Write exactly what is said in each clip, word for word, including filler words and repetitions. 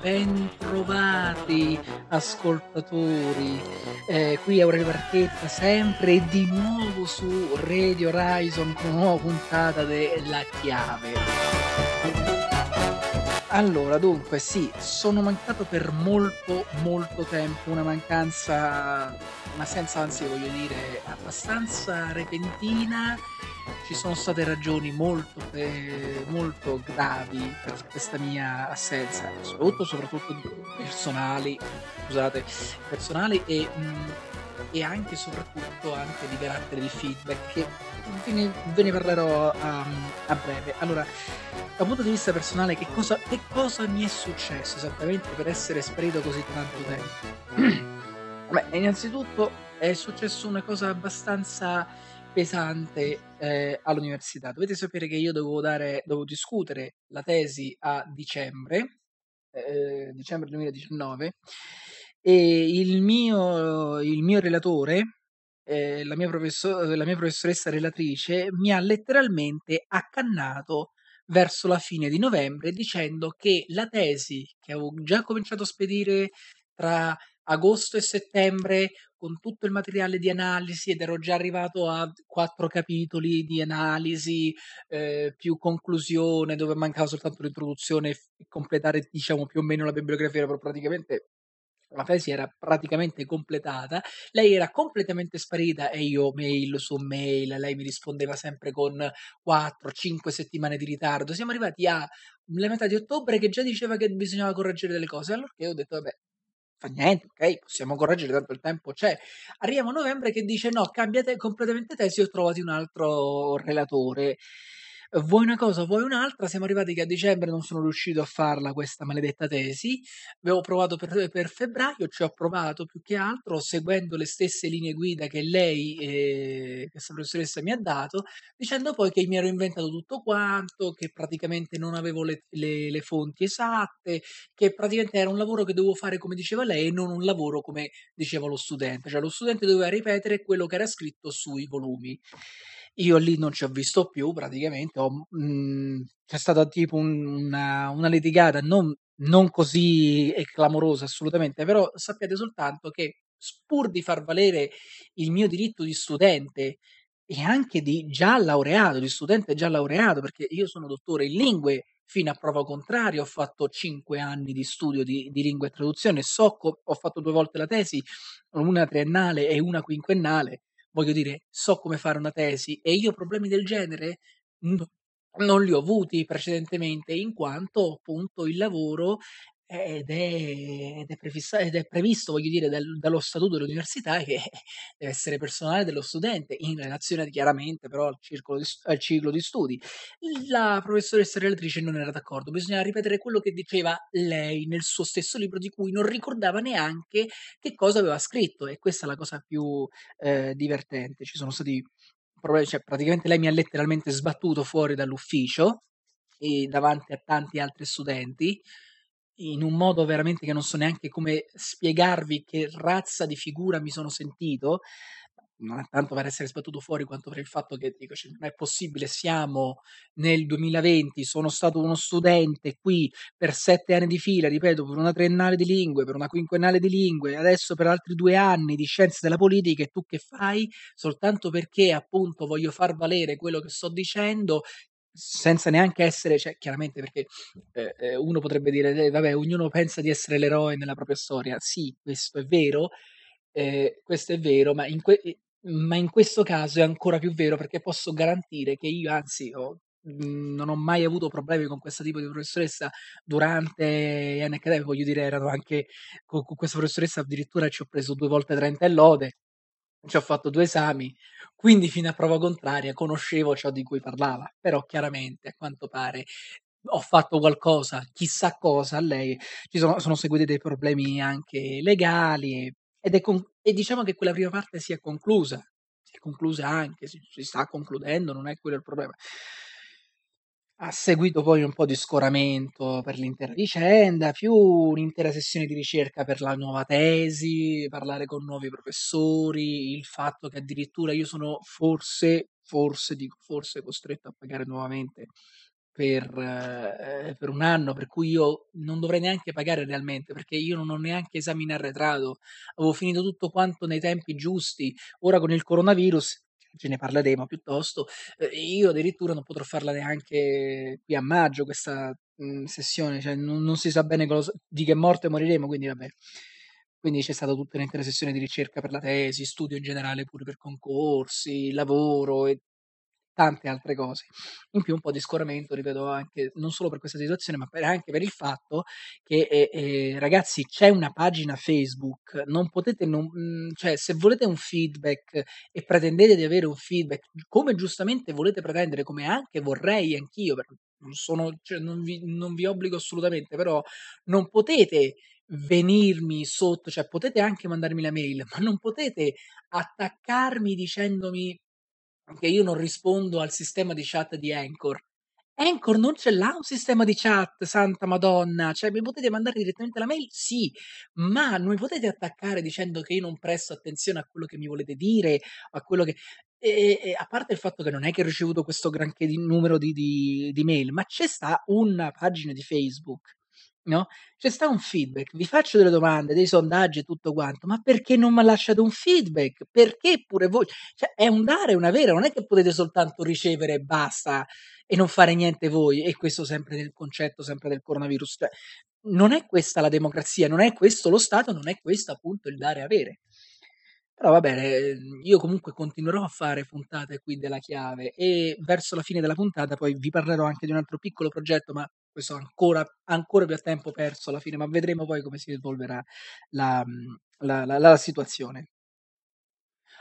ben trovati ascoltatori, eh, qui Aurelia Parchetta sempre e di nuovo su Radio Horizon con una nuova puntata della Chiave. Allora, dunque, sì, sono mancato per molto, molto tempo, una mancanza, una senza, anzi voglio dire, abbastanza repentina. Ci sono state ragioni molto, eh, molto gravi per questa mia assenza, soprattutto, soprattutto personali, scusate, personali e... Mh, e anche e soprattutto anche di carattere di feedback, che ve ne, ve ne parlerò um, a breve. Allora, dal punto di vista personale, che cosa, che cosa mi è successo esattamente per essere sparito così tanto tempo? Beh, innanzitutto è successo una cosa abbastanza pesante eh, all'università. Dovete sapere che io dovevo, dare, dovevo discutere la tesi a dicembre, eh, dicembre duemiladiciannove, e il mio, il mio relatore, eh, la, mia professor- la mia professoressa relatrice, mi ha letteralmente accannato verso la fine di novembre dicendo che la tesi che avevo già cominciato a spedire tra agosto e settembre con tutto il materiale di analisi, ed ero già arrivato a quattro capitoli di analisi eh, più conclusione, dove mancava soltanto l'introduzione e completare, diciamo, più o meno la bibliografia, però praticamente la tesi era praticamente completata. Lei era completamente sparita e io mail su mail, lei mi rispondeva sempre con quattro cinque settimane di ritardo. Siamo arrivati a la metà di ottobre che già diceva che bisognava correggere delle cose, allora io ho detto vabbè, fa niente, ok, possiamo correggere, tanto il tempo c'è. Arriviamo a novembre che dice no, cambiate completamente tesi, ho trovato un altro relatore. Vuoi una cosa, vuoi un'altra, siamo arrivati che a dicembre non sono riuscito a farla questa maledetta tesi, avevo provato per, per febbraio, ci ho provato più che altro seguendo le stesse linee guida che lei, eh, questa professoressa, mi ha dato, dicendo poi che mi ero inventato tutto quanto, che praticamente non avevo le, le, le fonti esatte, che praticamente era un lavoro che dovevo fare come diceva lei e non un lavoro come diceva lo studente, cioè lo studente doveva ripetere quello che era scritto sui volumi. Io lì non ci ho visto più, praticamente ho, mh, c'è stata tipo un, una, una litigata non, non così clamorosa assolutamente, però sappiate soltanto che pur di far valere il mio diritto di studente e anche di già laureato, di studente già laureato, perché io sono dottore in lingue, fino a prova contraria, ho fatto cinque anni di studio di, di lingua e traduzione, so co- ho fatto due volte la tesi, una triennale e una quinquennale, voglio dire, so come fare una tesi e io problemi del genere no, non li ho avuti precedentemente, in quanto appunto il lavoro ed è, ed è, prefissa, ed è previsto, voglio dire, dal, dallo statuto dell'università, che deve essere personale dello studente in relazione chiaramente però al, circolo di, al ciclo di studi. La professoressa relatrice non era d'accordo, bisognava ripetere quello che diceva lei nel suo stesso libro di cui non ricordava neanche che cosa aveva scritto, e questa è la cosa più eh, divertente. Ci sono stati problemi, cioè praticamente lei mi ha letteralmente sbattuto fuori dall'ufficio e davanti a tanti altri studenti, in un modo veramente che non so neanche come spiegarvi che razza di figura mi sono sentito, non tanto per essere sbattuto fuori quanto per il fatto che dico, cioè, non è possibile, siamo nel duemilaventi, sono stato uno studente qui per sette anni di fila, ripeto, per una triennale di lingue, per una quinquennale di lingue, adesso per altri due anni di scienze della politica, e tu che fai? Soltanto perché appunto voglio far valere quello che sto dicendo, senza neanche essere, cioè chiaramente, perché eh, uno potrebbe dire eh, vabbè, ognuno pensa di essere l'eroe nella propria storia, sì, questo è vero, eh, questo è vero, ma in, que- ma in questo caso è ancora più vero, perché posso garantire che io, anzi ho, mh, non ho mai avuto problemi con questo tipo di professoressa durante gli anni accademici, voglio dire, erano anche con, con questa professoressa addirittura ci ho preso due volte trenta e lode, ci ho fatto due esami, quindi fino a prova contraria conoscevo ciò di cui parlava, però chiaramente a quanto pare ho fatto qualcosa, chissà cosa a lei, ci sono, sono seguiti dei problemi anche legali ed è con, e diciamo che quella prima parte si è conclusa, si è conclusa anche, si, si sta concludendo, non è quello il problema. Ha seguito poi un po' di scoramento per l'intera vicenda, più un'intera sessione di ricerca per la nuova tesi, parlare con nuovi professori, il fatto che addirittura io sono forse, forse dico forse, costretto a pagare nuovamente per, eh, per un anno, per cui io non dovrei neanche pagare realmente, perché io non ho neanche esami in arretrato, avevo finito tutto quanto nei tempi giusti. Ora con il coronavirus, ce ne parleremo piuttosto, eh, io addirittura non potrò farla neanche qui a maggio questa mh, sessione, cioè non, non si sa bene lo, di che morte moriremo, quindi vabbè. Quindi c'è stata tutta un'intera sessione di ricerca per la tesi, studio in generale pure per concorsi, lavoro e tante altre cose. In più un po' di scoramento, ripeto, anche non solo per questa situazione, ma per, anche per il fatto che eh, eh, ragazzi, c'è una pagina Facebook, non potete non, cioè se volete un feedback e pretendete di avere un feedback, come giustamente volete pretendere, come anche vorrei anch'io, perché non sono, cioè, non vi, non vi obbligo assolutamente, però non potete venirmi sotto, cioè potete anche mandarmi la mail, ma non potete attaccarmi dicendomi che io non rispondo al sistema di chat di Anchor. Anchor non ce l'ha un sistema di chat, santa madonna, cioè mi potete mandare direttamente la mail? Sì, ma non mi potete attaccare dicendo che io non presto attenzione a quello che mi volete dire, a quello che... E, e, a parte il fatto che non è che ho ricevuto questo granché di numero di, di, di mail, ma c'è sta una pagina di Facebook, no? C'è sta un feedback, vi faccio delle domande, dei sondaggi e tutto quanto, ma perché non mi lasciate un feedback? Perché pure voi? Cioè, è un dare, è una vera, non è che potete soltanto ricevere e basta e non fare niente voi, e questo sempre nel concetto sempre del coronavirus, cioè, non è questa la democrazia, non è questo lo Stato, non è questo appunto il dare e avere. Però va bene, io comunque continuerò a fare puntate qui della Chiave, e verso la fine della puntata poi vi parlerò anche di un altro piccolo progetto, ma questo ancora, ancora più a tempo perso alla fine, ma vedremo poi come si evolverà la, la, la, la situazione.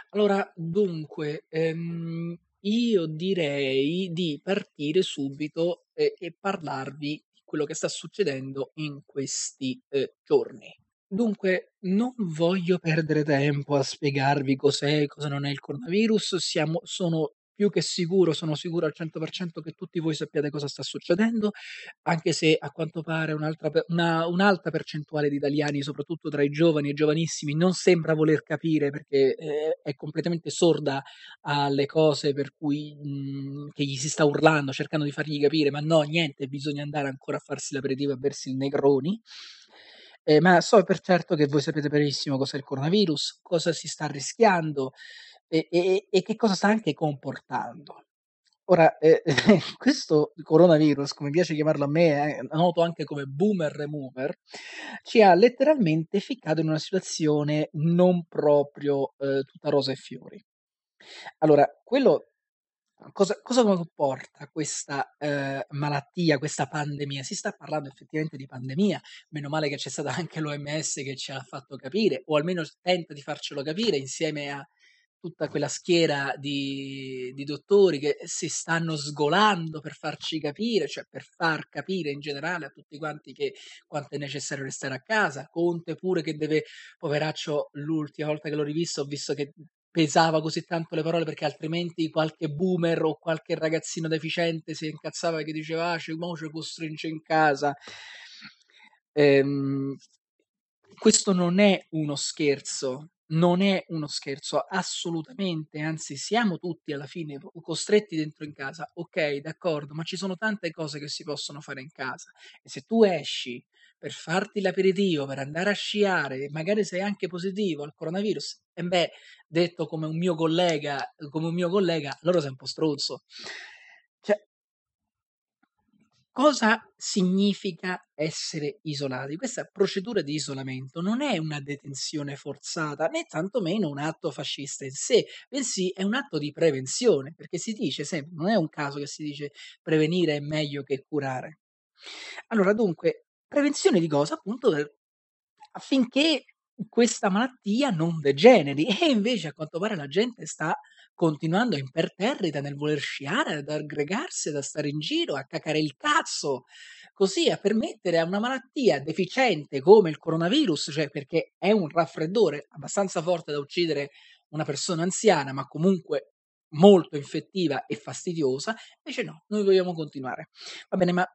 Allora, dunque, ehm, io direi di partire subito eh, e parlarvi di quello che sta succedendo in questi eh, giorni. Dunque, non voglio perdere tempo a spiegarvi cos'è e cosa non è il coronavirus, siamo, sono più che sicuro, sono sicuro al cento per cento che tutti voi sappiate cosa sta succedendo, anche se a quanto pare un'altra, una, un'alta percentuale di italiani, soprattutto tra i giovani e giovanissimi, non sembra voler capire, perché eh, è completamente sorda alle cose per cui mh, che gli si sta urlando, cercando di fargli capire, ma no, niente, bisogna andare ancora a farsi l'aperitivo e a bersi il Negroni. Eh, ma so per certo che voi sapete benissimo cos'è il coronavirus, cosa si sta rischiando e, e, e che cosa sta anche comportando. Ora, eh, questo coronavirus, come piace chiamarlo a me, eh, noto anche come boomer remover, ci ha letteralmente ficcato in una situazione non proprio eh, tutta rosa e fiori. Allora, quello... Cosa, cosa comporta questa eh, malattia, questa pandemia? Si sta parlando effettivamente di pandemia, meno male che c'è stata anche l'O M S che ci ha fatto capire, o almeno tenta di farcelo capire, insieme a tutta quella schiera di, di dottori che si stanno sgolando per farci capire, cioè per far capire in generale a tutti quanti che quanto è necessario restare a casa. Conte pure che deve, poveraccio, l'ultima volta che l'ho rivisto ho visto che pesava così tanto le parole, perché altrimenti qualche boomer o qualche ragazzino deficiente si incazzava, che diceva ah, ci costringe in casa. Ehm, questo non è uno scherzo, non è uno scherzo assolutamente, anzi siamo tutti alla fine costretti dentro in casa, ok, d'accordo, ma ci sono tante cose che si possono fare in casa, e se tu esci per farti l'aperitivo, per andare a sciare, magari sei anche positivo al coronavirus, e beh, detto come un mio collega, come un mio collega, allora sei un po' stronzo. Cioè, cosa significa essere isolati? Questa procedura di isolamento non è una detenzione forzata, né tantomeno un atto fascista in sé, bensì è un atto di prevenzione, perché si dice sempre, non è un caso che si dice prevenire è meglio che curare. Allora, dunque, prevenzione di cosa? Appunto per, affinché questa malattia non degeneri, e invece a quanto pare la gente sta continuando imperterrita nel voler sciare, ad aggregarsi, ad stare in giro, a cacare il cazzo, così a permettere a una malattia deficiente come il coronavirus, cioè perché è un raffreddore abbastanza forte da uccidere una persona anziana, ma comunque molto infettiva e fastidiosa, invece no, noi vogliamo continuare. Va bene, ma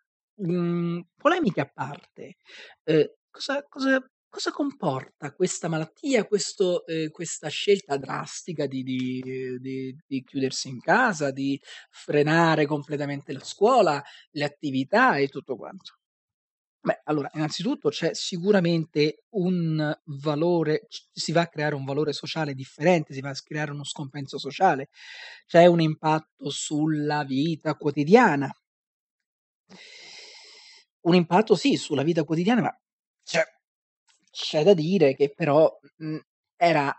Mm, polemiche a parte, eh, cosa, cosa Cosa comporta questa malattia, questo, eh, questa scelta drastica di, di, di, di chiudersi in casa, di frenare completamente la scuola, le attività e tutto quanto? Beh, allora, innanzitutto c'è sicuramente un valore, si va a creare un valore sociale differente, si va a creare uno scompenso sociale, c'è un impatto sulla vita quotidiana. Un impatto sì sulla vita quotidiana, ma c'è, c'è da dire che però mh, era,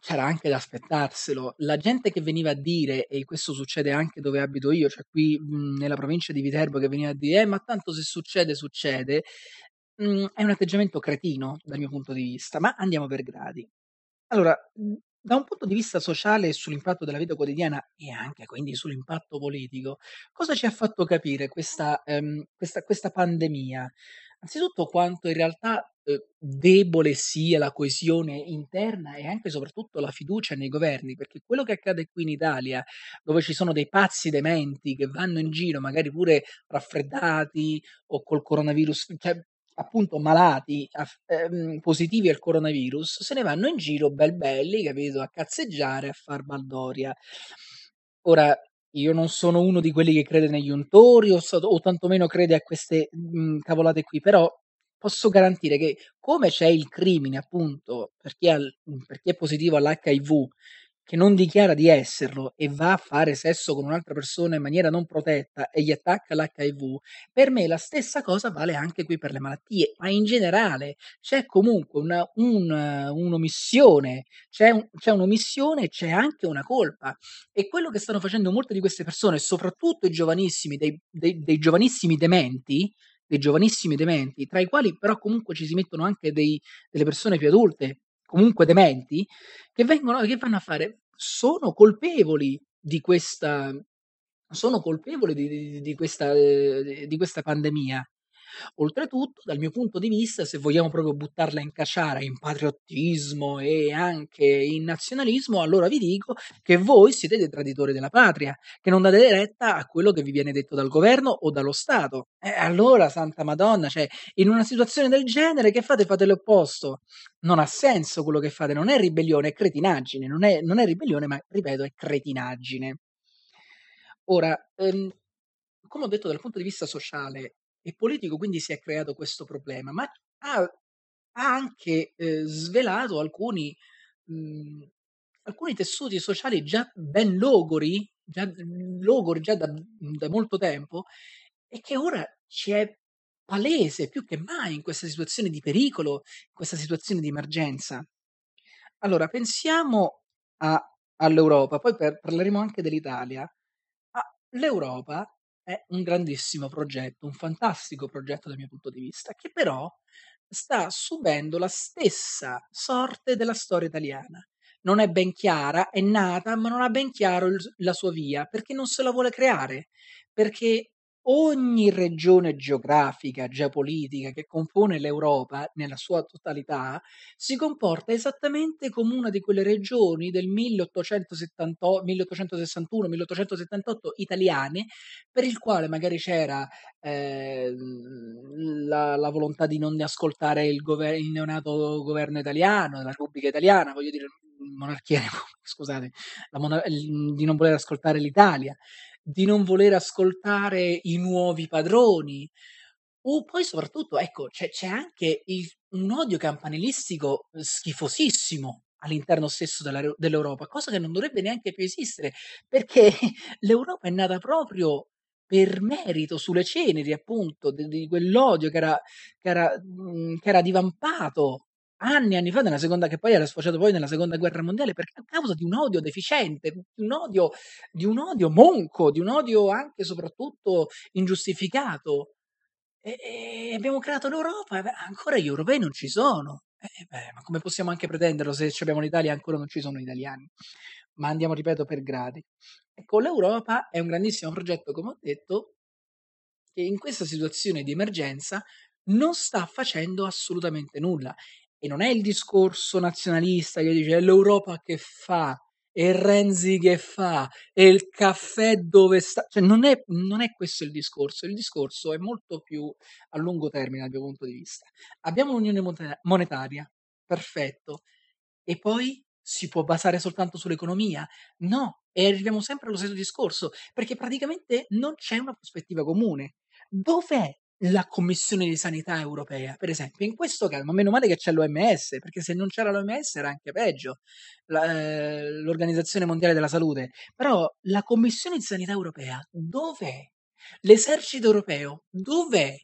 c'era anche da aspettarselo. La gente che veniva a dire, e questo succede anche dove abito io, cioè qui mh, nella provincia di Viterbo, che veniva a dire eh, ma tanto se succede succede, mh, è un atteggiamento cretino dal mio punto di vista, ma andiamo per gradi. Allora, mh, da un punto di vista sociale sull'impatto della vita quotidiana e anche quindi sull'impatto politico, cosa ci ha fatto capire questa, ehm, questa, questa pandemia? Anzitutto quanto in realtà eh, debole sia la coesione interna e anche e soprattutto la fiducia nei governi, perché quello che accade qui in Italia, dove ci sono dei pazzi dementi che vanno in giro magari pure raffreddati o col coronavirus, cioè appunto malati, aff- ehm, positivi al coronavirus, se ne vanno in giro bel belli, capito, a cazzeggiare, a far baldoria. Ora, io non sono uno di quelli che crede negli untori o, so- o tantomeno crede a queste mh, cavolate qui, però posso garantire che come c'è il crimine appunto per chi, ha, per chi è positivo all'acca i vu, che non dichiara di esserlo e va a fare sesso con un'altra persona in maniera non protetta e gli attacca l'acca i vu, per me la stessa cosa vale anche qui per le malattie, ma in generale c'è comunque una, un, un'omissione, c'è, un, c'è un'omissione, c'è anche una colpa. E quello che stanno facendo molte di queste persone, soprattutto i giovanissimi, dei, dei, dei giovanissimi dementi, dei giovanissimi dementi, tra i quali però comunque ci si mettono anche dei, delle persone più adulte, comunque dementi, che vengono che vanno a fare, sono colpevoli di questa sono colpevoli di, di, di questa di questa pandemia. Oltretutto, dal mio punto di vista, se vogliamo proprio buttarla in caciara, in patriottismo e anche in nazionalismo, allora vi dico che voi siete dei traditori della patria, che non date retta a quello che vi viene detto dal governo o dallo Stato. E allora, santa Madonna, cioè, in una situazione del genere che fate? Fate l'opposto. Non ha senso quello che fate, non è ribellione, è cretinaggine. Non è, non è ribellione, ma, ripeto, è cretinaggine. Ora, ehm, come ho detto, dal punto di vista sociale e politico quindi si è creato questo problema, ma ha, ha anche eh, svelato alcuni, mh, alcuni tessuti sociali già ben logori, già, logori già da, da molto tempo, e che ora ci è palese più che mai in questa situazione di pericolo, in questa situazione di emergenza. Allora, pensiamo a, all'Europa, poi per, parleremo anche dell'Italia. Ah, l'Europa è un grandissimo progetto, un fantastico progetto dal mio punto di vista, che però sta subendo la stessa sorte della storia italiana. Non è ben chiara, è nata, ma non ha ben chiaro il, la sua via, perché non se la vuole creare, perché ogni regione geografica, geopolitica che compone l'Europa nella sua totalità si comporta esattamente come una di quelle regioni del milleottocentosessanta, milleottocentosessantuno milleottocentosettantotto italiane, per il quale magari c'era eh, la, la volontà di non ascoltare il, gover- il neonato governo italiano, la Repubblica italiana, voglio dire, monarchia, scusate, la monar- di non voler ascoltare l'Italia, di non voler ascoltare i nuovi padroni. O poi soprattutto, ecco, c'è, c'è anche il, un odio campanilistico schifosissimo all'interno stesso della, dell'Europa, cosa che non dovrebbe neanche più esistere, perché l'Europa è nata proprio per merito sulle ceneri, appunto, di, di quell'odio che era, che era, mh, che era divampato anni e anni fa, nella seconda, che poi era sfociato poi nella seconda guerra mondiale, perché a causa di un odio deficiente, di un odio, di un odio monco, di un odio anche e soprattutto ingiustificato. E, e abbiamo creato l'Europa, e ancora gli europei non ci sono. E beh, ma come possiamo anche pretenderlo se abbiamo l'Italia e ancora non ci sono gli italiani? Ma andiamo, ripeto, per gradi. Ecco, l'Europa è un grandissimo progetto, come ho detto, che in questa situazione di emergenza non sta facendo assolutamente nulla. E non è il discorso nazionalista che dice l'Europa che fa, e Renzi che fa, e il caffè dove sta, cioè non è, non è questo il discorso, il discorso è molto più a lungo termine dal mio punto di vista. Abbiamo un'unione monetaria, perfetto, e poi si può basare soltanto sull'economia? No, e arriviamo sempre allo stesso discorso, perché praticamente non c'è una prospettiva comune. Dov'è la Commissione di Sanità Europea, per esempio? In questo caso, ma meno male che c'è l'O M S, perché se non c'era l'O M S era anche peggio, la, eh, l'Organizzazione Mondiale della Salute. Però la Commissione di Sanità Europea dov'è? L'esercito europeo dov'è?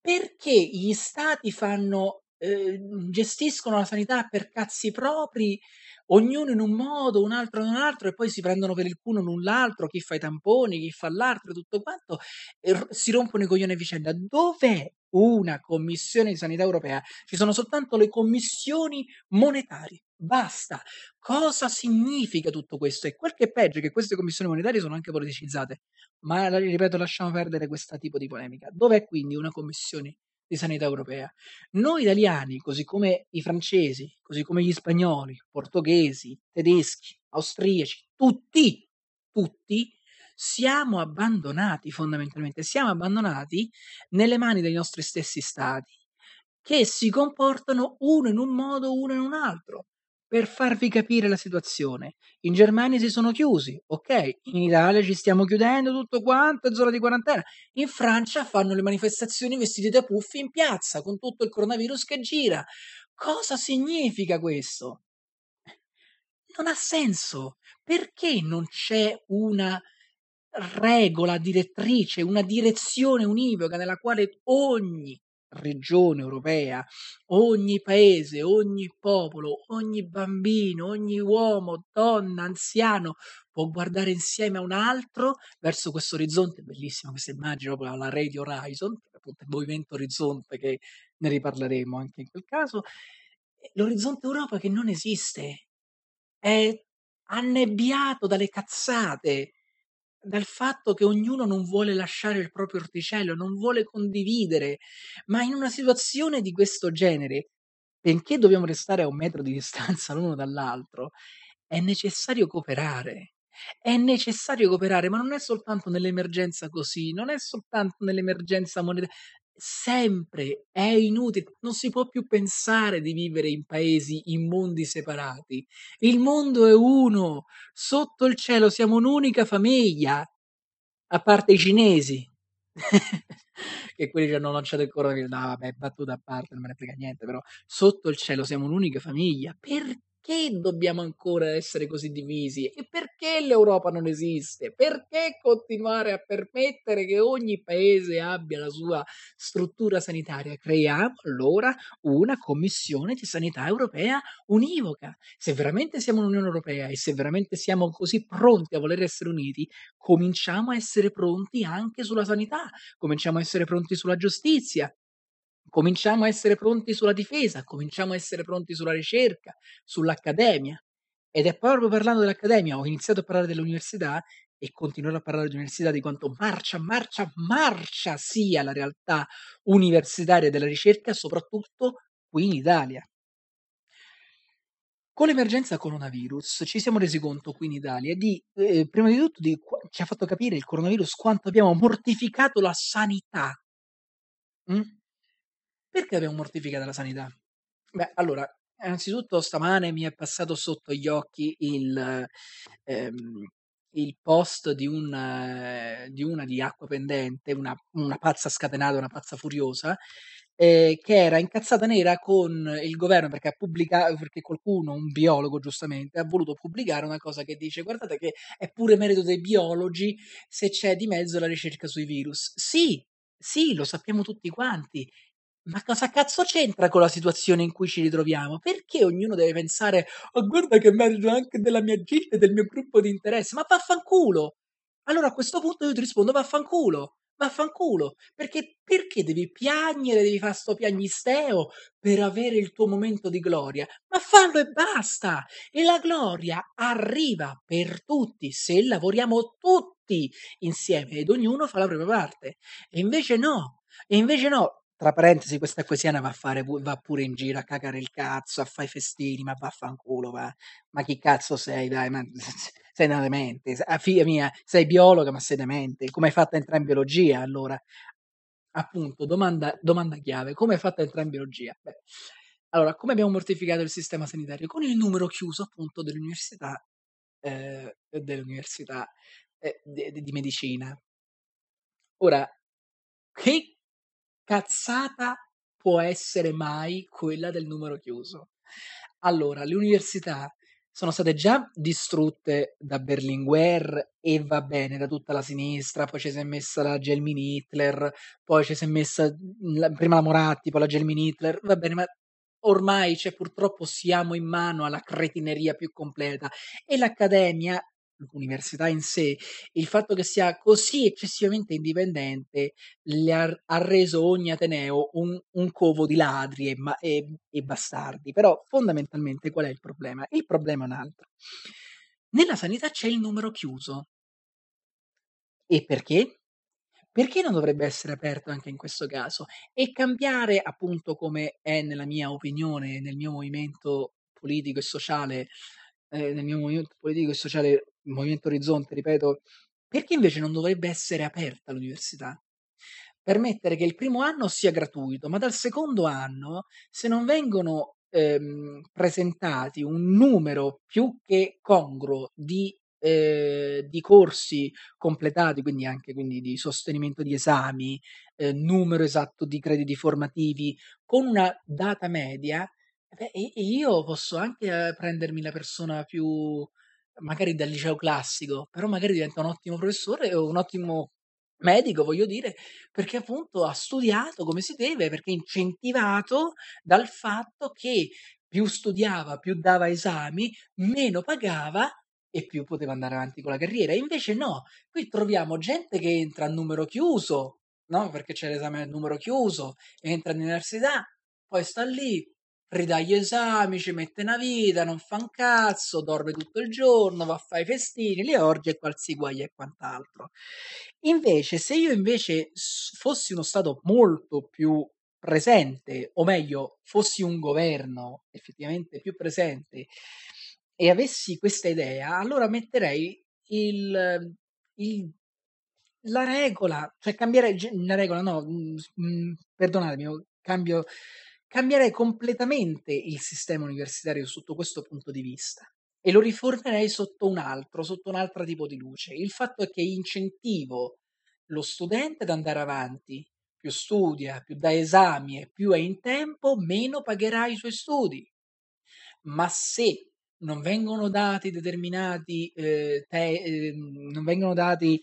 Perché gli stati fanno, eh, gestiscono la sanità per cazzi propri, ognuno in un modo, un altro in un altro, e poi si prendono per il culo l'un l'altro, chi fa i tamponi, chi fa l'altro, tutto quanto, e si rompono i coglioni a vicenda. Dov'è una commissione di sanità europea? Ci sono soltanto le commissioni monetarie, basta. Cosa significa tutto questo? E quel che è peggio è che queste commissioni monetarie sono anche politicizzate, ma ripeto, lasciamo perdere questo tipo di polemica. Dov'è quindi una commissione di sanità europea? Noi italiani, così come i francesi, così come gli spagnoli, portoghesi, tedeschi, austriaci, tutti, tutti siamo abbandonati fondamentalmente, siamo abbandonati nelle mani dei nostri stessi stati, che si comportano uno in un modo, uno in un altro. Per farvi capire la situazione, in Germania si sono chiusi, ok, in Italia ci stiamo chiudendo tutto quanto, è zona di quarantena, in Francia fanno le manifestazioni vestiti da puffi in piazza, con tutto il coronavirus che gira. Cosa significa questo? Non ha senso. Perché non c'è una regola direttrice, una direzione univoca nella quale ogni regione europea, ogni paese, ogni popolo, ogni bambino, ogni uomo, donna, anziano può guardare insieme a un altro verso questo orizzonte? Bellissima questa immagine, proprio la Radio Horizon, appunto il Movimento Orizzonte, che ne riparleremo anche in quel caso. L'orizzonte Europa che non esiste, è annebbiato dalle cazzate, dal fatto che ognuno non vuole lasciare il proprio orticello, non vuole condividere. Ma in una situazione di questo genere, benché dobbiamo restare a un metro di distanza l'uno dall'altro, è necessario cooperare, è necessario cooperare, ma non è soltanto nell'emergenza così, non è soltanto nell'emergenza monetaria, sempre è inutile, non si può più pensare di vivere in paesi, in mondi separati. Il mondo è uno, sotto il cielo siamo un'unica famiglia, a parte i cinesi che quelli che hanno lanciato il coronavirus, no vabbè, battuta a parte, non me ne frega niente, però sotto il cielo siamo un'unica famiglia. Perché dobbiamo ancora essere così divisi? E perché l'Europa non esiste? Perché continuare a permettere che ogni paese abbia la sua struttura sanitaria? Creiamo allora una commissione di sanità europea univoca. Se veramente siamo un'Unione Europea e se veramente siamo così pronti a voler essere uniti, cominciamo a essere pronti anche sulla sanità, cominciamo a essere pronti sulla giustizia, cominciamo a essere pronti sulla difesa, cominciamo a essere pronti sulla ricerca, sull'accademia. Ed è proprio parlando dell'accademia, ho iniziato a parlare dell'università e continuerò a parlare dell'università, di quanto marcia, marcia, marcia sia la realtà universitaria della ricerca, soprattutto qui in Italia. Con l'emergenza coronavirus ci siamo resi conto qui in Italia di, eh, prima di tutto, di, ci ha fatto capire il coronavirus quanto abbiamo mortificato la sanità. Mm? Perché abbiamo mortificato la sanità? Beh, allora, innanzitutto stamane mi è passato sotto gli occhi il, ehm, il post di una, di una di Acqua Pendente, una, una pazza scatenata, una pazza furiosa, eh, che era incazzata nera con il governo perché ha pubblicato, perché qualcuno, un biologo giustamente, ha voluto pubblicare una cosa che dice: guardate che è pure merito dei biologi se c'è di mezzo la ricerca sui virus. Sì, sì, lo sappiamo tutti quanti. Ma cosa cazzo c'entra con la situazione in cui ci ritroviamo? Perché ognuno deve pensare: oh, guarda che merito anche della mia gilda e del mio gruppo di interesse. Ma vaffanculo! Allora a questo punto io ti rispondo: vaffanculo, vaffanculo. Perché, perché devi piagnere, devi fare sto piagnisteo per avere il tuo momento di gloria? Ma fallo e basta! E la gloria arriva per tutti se lavoriamo tutti insieme ed ognuno fa la propria parte. E invece no, e invece no. Tra parentesi, questa quesiana va, a fare, pu- va pure in giro a cagare il cazzo, a fare i festini, ma vaffanculo, va. Ma chi cazzo sei, dai, ma sei una demente. Ah, figlia mia, sei biologa, ma sei demente. Come hai fatta a entrare in biologia, allora? Appunto, domanda, domanda chiave, come è fatta a entrare in biologia? Beh, allora, come abbiamo mortificato il sistema sanitario? Con il numero chiuso, appunto, dell'università, eh, dell'università eh, di, di medicina. Ora, che cazzata può essere mai quella del numero chiuso? Allora, le università sono state già distrutte da Berlinguer e va bene, da tutta la sinistra, poi ci si è messa la Gelmini Hitler, poi ci si è messa la, prima la Moratti, poi la Gelmini Hitler, va bene, ma ormai cioè, purtroppo siamo in mano alla cretineria più completa e l'accademia, l'università in sé, il fatto che sia così eccessivamente indipendente le ha, ha reso ogni ateneo un, un covo di ladri e, ma, e, e bastardi. Però fondamentalmente qual è il problema? Il problema è un altro. Nella sanità c'è il numero chiuso. E perché? Perché non dovrebbe essere aperto anche in questo caso? E cambiare, appunto, come è nella mia opinione, nel mio movimento politico e sociale, eh, nel mio movimento politico e sociale Movimento Orizzonte, ripeto, perché invece non dovrebbe essere aperta l'università? Permettere che il primo anno sia gratuito, ma dal secondo anno, se non vengono ehm, presentati un numero più che congruo di, eh, di corsi completati, quindi anche quindi di sostenimento di esami, eh, numero esatto di crediti formativi, con una data media, beh, io posso anche prendermi la persona più... magari dal liceo classico, però magari diventa un ottimo professore o un ottimo medico, voglio dire, perché appunto ha studiato come si deve, perché è incentivato dal fatto che più studiava, più dava esami, meno pagava e più poteva andare avanti con la carriera. Invece no, qui troviamo gente che entra a numero chiuso, no? Perché c'è l'esame a numero chiuso, entra all'università, poi sta lì, ridà gli esami, ci mette una vita, non fa un cazzo, dorme tutto il giorno, va a fare i festini, le orge e qualsiasi guaglia e quant'altro. Invece, se io invece fossi uno Stato molto più presente, o meglio, fossi un governo effettivamente più presente e avessi questa idea, allora metterei il, il la regola, cioè cambiare la regola, no, mh, perdonatemi, cambio... Cambierei completamente il sistema universitario sotto questo punto di vista e lo riformerei sotto un altro, sotto un altro tipo di luce. Il fatto è che incentivo lo studente ad andare avanti, più studia, più dà esami e più è in tempo, meno pagherà i suoi studi. Ma se non vengono dati determinati, eh, te, eh, non vengono dati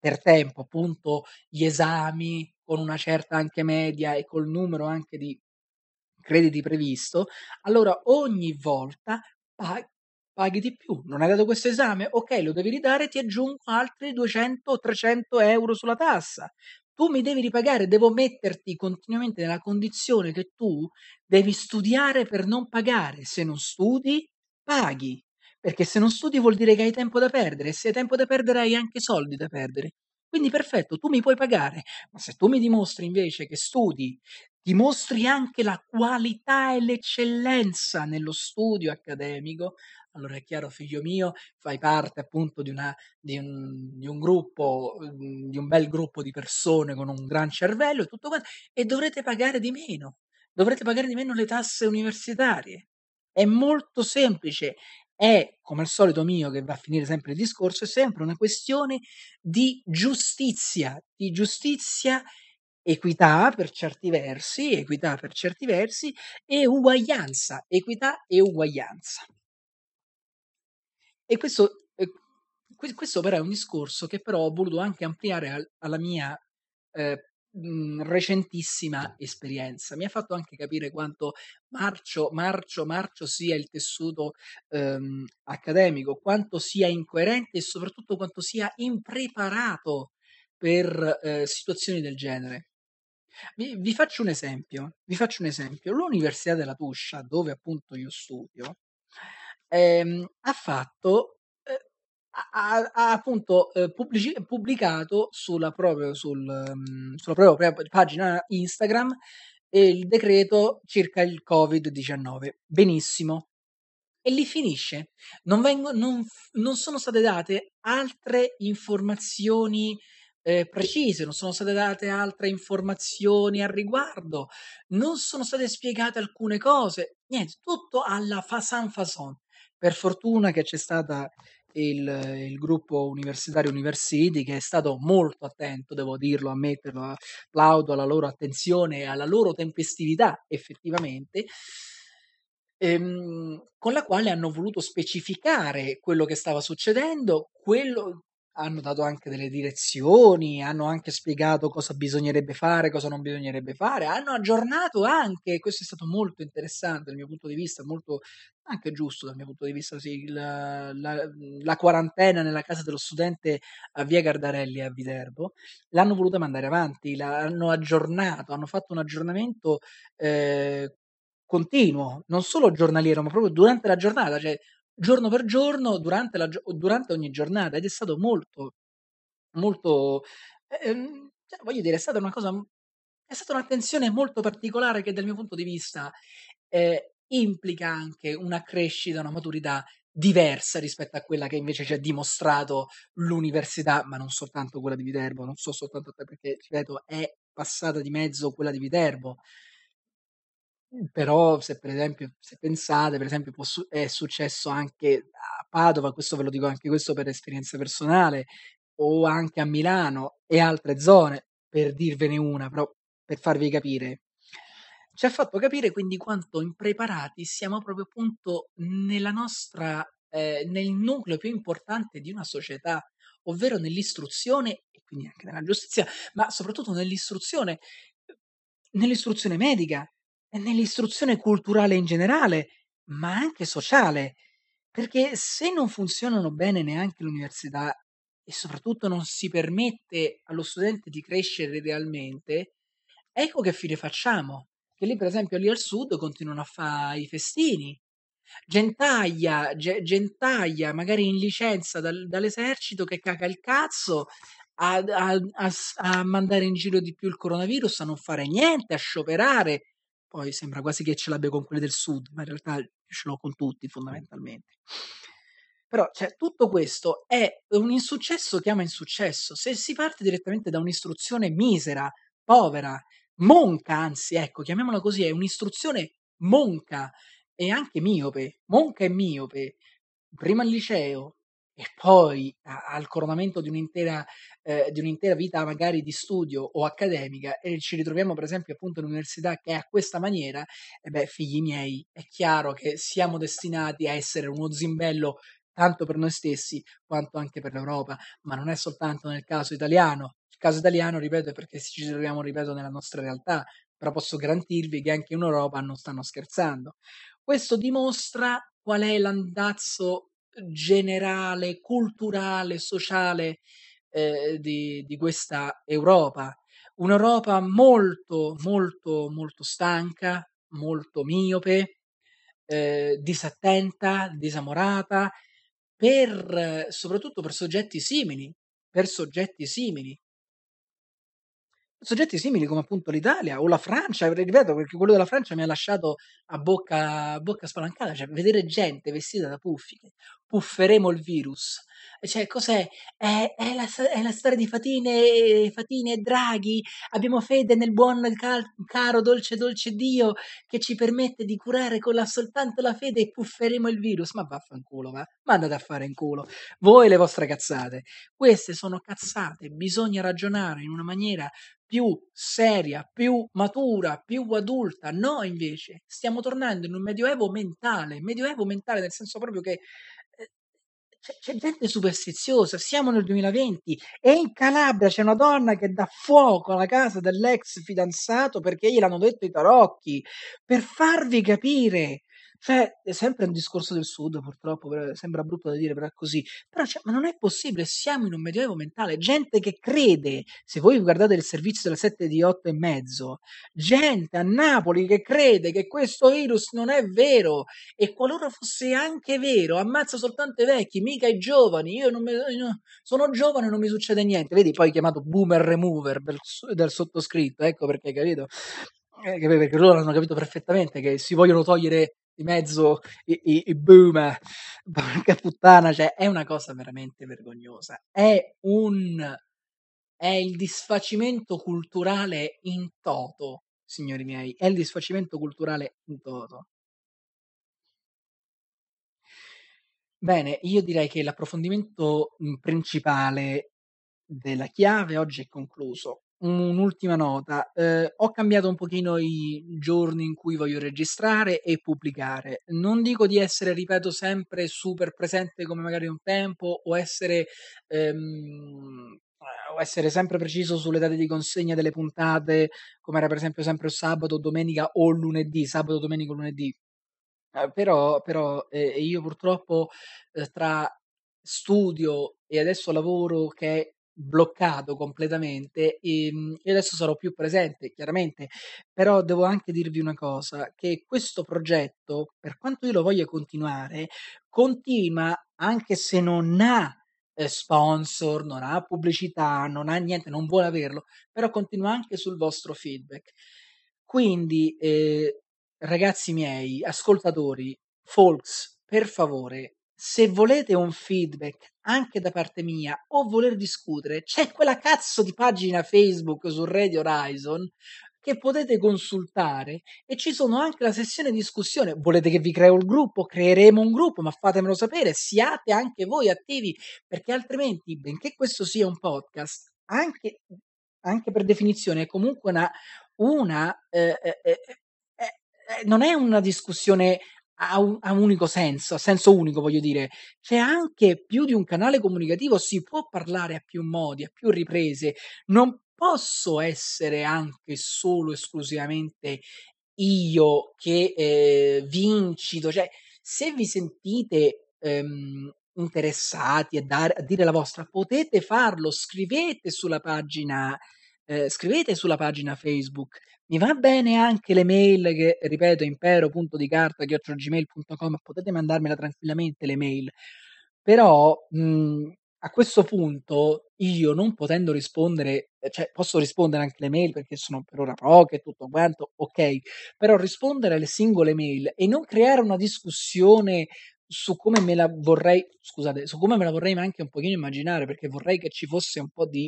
per tempo appunto gli esami con una certa anche media e col numero anche di crediti previsto, allora ogni volta pag- paghi di più. Non hai dato questo esame? Ok, lo devi ridare, ti aggiungo altri duecento o trecento euro sulla tassa. Tu mi devi ripagare, devo metterti continuamente nella condizione che tu devi studiare per non pagare. Se non studi, paghi. Perché se non studi vuol dire che hai tempo da perdere, e se hai tempo da perdere hai anche soldi da perdere. Quindi perfetto, tu mi puoi pagare, ma se tu mi dimostri invece che studi, dimostri anche la qualità e l'eccellenza nello studio accademico, allora è chiaro, figlio mio, fai parte appunto di, una, di, un, di un gruppo, di un bel gruppo di persone con un gran cervello e tutto quanto, e dovrete pagare di meno, dovrete pagare di meno le tasse universitarie. È molto semplice, è, come al solito mio, che va a finire sempre il discorso, è sempre una questione di giustizia, di giustizia, equità per certi versi, equità per certi versi, e uguaglianza, equità e uguaglianza. E questo, eh, questo però è un discorso che però ho voluto anche ampliare al, alla mia eh, recentissima esperienza. Mi ha fatto anche capire quanto marcio, marcio, marcio sia il tessuto ehm, accademico, quanto sia incoerente e soprattutto quanto sia impreparato per eh, situazioni del genere. Vi, vi faccio un esempio, vi faccio un esempio. L'Università della Tuscia, dove appunto io studio, ehm, ha fatto ha, ha appunto eh, pubblici, pubblicato sulla propria, sul, um, sulla propria pagina Instagram il decreto circa il covid diciannove. Benissimo. E lì finisce. Non, vengo, non, non sono state date altre informazioni eh, precise, non sono state date altre informazioni al riguardo, non sono state spiegate alcune cose, niente, tutto alla façon façon. Per fortuna che c'è stata il, il gruppo universitario Universiti, che è stato molto attento, devo dirlo, ammetterlo, applaudo alla loro attenzione e alla loro tempestività effettivamente, ehm, con la quale hanno voluto specificare quello che stava succedendo, quello, hanno dato anche delle direzioni, hanno anche spiegato cosa bisognerebbe fare, cosa non bisognerebbe fare, hanno aggiornato anche, questo è stato molto interessante dal mio punto di vista, molto anche giusto dal mio punto di vista, sì, la, la, la quarantena nella casa dello studente a Via Gardarelli a Viterbo, l'hanno voluta mandare avanti, l'hanno aggiornato, hanno fatto un aggiornamento eh, continuo, non solo giornaliero, ma proprio durante la giornata, cioè giorno per giorno, durante, la, durante ogni giornata, ed è stato molto, molto, ehm, voglio dire, è stata una cosa, è stata un'attenzione molto particolare che dal mio punto di vista eh, implica anche una crescita, una maturità diversa rispetto a quella che invece ci ha dimostrato l'università, ma non soltanto quella di Viterbo, non so soltanto te perché, ripeto, è passata di mezzo quella di Viterbo. Però se per esempio se pensate per esempio è successo anche a Padova, questo ve lo dico anche questo per esperienza personale, o anche a Milano e altre zone, per dirvene una, però per farvi capire, ci ha fatto capire quindi quanto impreparati siamo proprio appunto nella nostra eh, nel nucleo più importante di una società, ovvero nell'istruzione e quindi anche nella giustizia, ma soprattutto nell'istruzione nell'istruzione medica, nell'istruzione culturale in generale, ma anche sociale, perché se non funzionano bene neanche l'università e soprattutto non si permette allo studente di crescere realmente, ecco che fine facciamo, che lì per esempio lì al sud continuano a fare i festini, gentaglia, ge- gentaglia magari in licenza dal, dall'esercito che caca il cazzo, a, a, a, a mandare in giro di più il coronavirus, a non fare niente, a scioperare. Poi sembra quasi che ce l'abbia con quelli del sud, ma in realtà ce l'ho con tutti fondamentalmente. Però cioè, tutto questo è un insuccesso chiama insuccesso. Se si parte direttamente da un'istruzione misera, povera, monca, anzi, ecco, chiamiamola così, è un'istruzione monca e anche miope, monca e miope, prima al liceo e poi a, al coronamento di un'intera, eh, di un'intera vita magari di studio o accademica, e ci ritroviamo per esempio appunto all'università che è a questa maniera, e beh, figli miei, è chiaro che siamo destinati a essere uno zimbello tanto per noi stessi quanto anche per l'Europa, ma non è soltanto nel caso italiano. Il caso italiano, ripeto, è perché ci troviamo, ripeto, nella nostra realtà, però posso garantirvi che anche in Europa non stanno scherzando. Questo dimostra qual è l'andazzo generale, culturale, sociale eh, di, di questa Europa, un'Europa molto molto molto stanca, molto miope, eh, disattenta, disamorata, per, soprattutto per soggetti simili, per soggetti simili soggetti simili come appunto l'Italia o la Francia, ripeto, perché quello della Francia mi ha lasciato a bocca, a bocca spalancata, cioè vedere gente vestita da puffiche, pufferemo il virus, cioè cos'è? È, è, la, è la storia di Fatine, Fatine e Draghi, abbiamo fede nel buon cal- caro dolce dolce Dio che ci permette di curare con la soltanto la fede e pufferemo il virus, ma vaffanculo, va, ma andate a fare in culo, voi le vostre cazzate, queste sono cazzate, bisogna ragionare in una maniera più seria, più matura, più adulta. No, invece, stiamo tornando in un medioevo mentale, medioevo mentale nel senso proprio che eh, c'è, c'è gente superstiziosa, siamo nel duemilaventi e in Calabria c'è una donna che dà fuoco alla casa dell'ex fidanzato perché gliel'hanno detto i tarocchi, per farvi capire, Cioè, è sempre un discorso del sud, purtroppo, però sembra brutto da dire, però è così. Però cioè, ma non è possibile, siamo in un medioevo mentale, gente che crede, se voi guardate il servizio delle sette di otto e mezzo, gente a Napoli che crede che questo virus non è vero, e qualora fosse anche vero, ammazza soltanto i vecchi, mica i giovani, io non mi, no, sono giovane e non mi succede niente, vedi, poi chiamato boomer remover del, del sottoscritto, ecco perché, capito? Eh, perché loro hanno capito perfettamente che si vogliono togliere di mezzo i, i, i boomer, porca puttana, cioè è una cosa veramente vergognosa, è un è il disfacimento culturale in toto, signori miei, è il disfacimento culturale in toto. Bene, io direi che l'approfondimento principale della chiave oggi è concluso. Un'ultima nota, eh, ho cambiato un pochino i giorni in cui voglio registrare e pubblicare, non dico di essere, ripeto, sempre super presente come magari un tempo, o essere ehm, o essere sempre preciso sulle date di consegna delle puntate, come era per esempio sempre sabato, domenica o lunedì, sabato, domenica o lunedì, eh, però, però eh, io purtroppo eh, tra studio e adesso lavoro che è bloccato completamente, e adesso sarò più presente chiaramente, però devo anche dirvi una cosa, che questo progetto, per quanto io lo voglia continuare, continua anche se non ha sponsor, non ha pubblicità, non ha niente, non vuole averlo, però continua anche sul vostro feedback. Quindi eh, ragazzi miei, ascoltatori, folks, per favore, se volete un feedback anche da parte mia o voler discutere, c'è quella cazzo di pagina Facebook su Radio Horizon che potete consultare, e ci sono anche la sessione discussione. Volete che vi creo il gruppo? Creeremo un gruppo, ma fatemelo sapere, siate anche voi attivi, perché altrimenti, benché questo sia un podcast, anche, anche per definizione è comunque una, una eh, eh, eh, eh, non è una discussione a un, a un unico senso, a senso unico voglio dire, c'è anche più di un canale comunicativo, si può parlare a più modi, a più riprese, non posso essere anche solo esclusivamente io che eh, vincito, cioè se vi sentite ehm, interessati a, dare, a dire la vostra, potete farlo, scrivete sulla pagina Eh, scrivete sulla pagina Facebook, mi va bene anche le mail che, ripeto, impero punto di carta chiocciola gmail punto com, potete mandarmela tranquillamente le mail, però mh, a questo punto io non potendo rispondere, cioè posso rispondere anche le mail perché sono per ora poche e tutto quanto, ok, però rispondere alle singole mail e non creare una discussione su come me la vorrei, scusate, su come me la vorrei ma anche un pochino immaginare, perché vorrei che ci fosse un po' di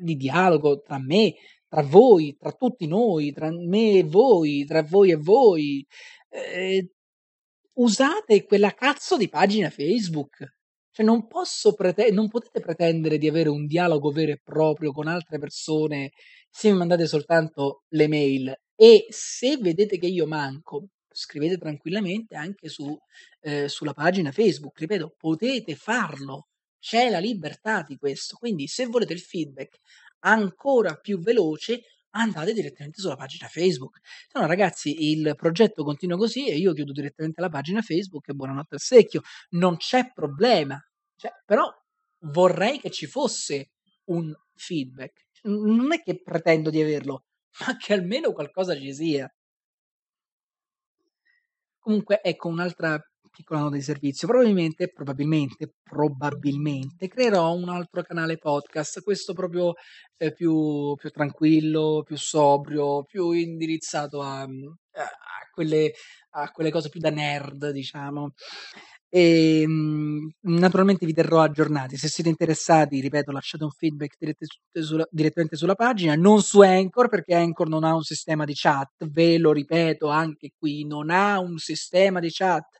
di dialogo tra me, tra voi, tra tutti noi, tra me e voi, tra voi e voi, eh, usate quella cazzo di pagina Facebook, cioè non posso prete- non potete pretendere di avere un dialogo vero e proprio con altre persone se mi mandate soltanto le mail. E se vedete che io manco, scrivete tranquillamente anche su, eh, sulla pagina Facebook, ripeto, potete farlo, c'è la libertà di questo, quindi se volete il feedback ancora più veloce andate direttamente sulla pagina Facebook. Allora ragazzi, il progetto continua così e io chiudo direttamente la pagina Facebook e buonanotte al secchio, non c'è problema, cioè, però vorrei che ci fosse un feedback, non è che pretendo di averlo, ma che almeno qualcosa ci sia. Comunque ecco un'altra piccola nota di servizio, probabilmente, probabilmente, probabilmente creerò un altro canale podcast, questo proprio eh, più, più tranquillo, più sobrio, più indirizzato a, a, quelle, a quelle cose più da nerd, diciamo. E naturalmente vi terrò aggiornati, se siete interessati, ripeto, lasciate un feedback dirett- sulla, direttamente sulla pagina, non su Anchor, perché Anchor non ha un sistema di chat, ve lo ripeto anche qui, non ha un sistema di chat,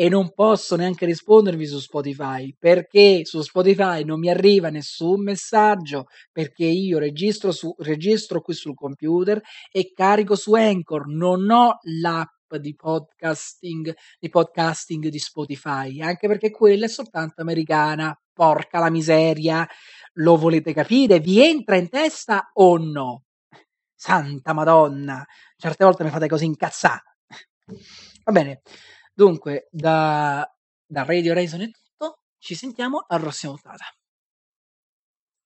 e non posso neanche rispondervi su Spotify, perché su Spotify non mi arriva nessun messaggio, perché io registro, su, registro qui sul computer e carico su Anchor, non ho l'app di podcasting di podcasting di Spotify, anche perché quella è soltanto americana, porca la miseria, lo volete capire? Vi entra in testa o no? Santa Madonna, certe volte mi fate così incazzare. Va bene, dunque da, da Radio Horizon è tutto, ci sentiamo alla prossima puntata.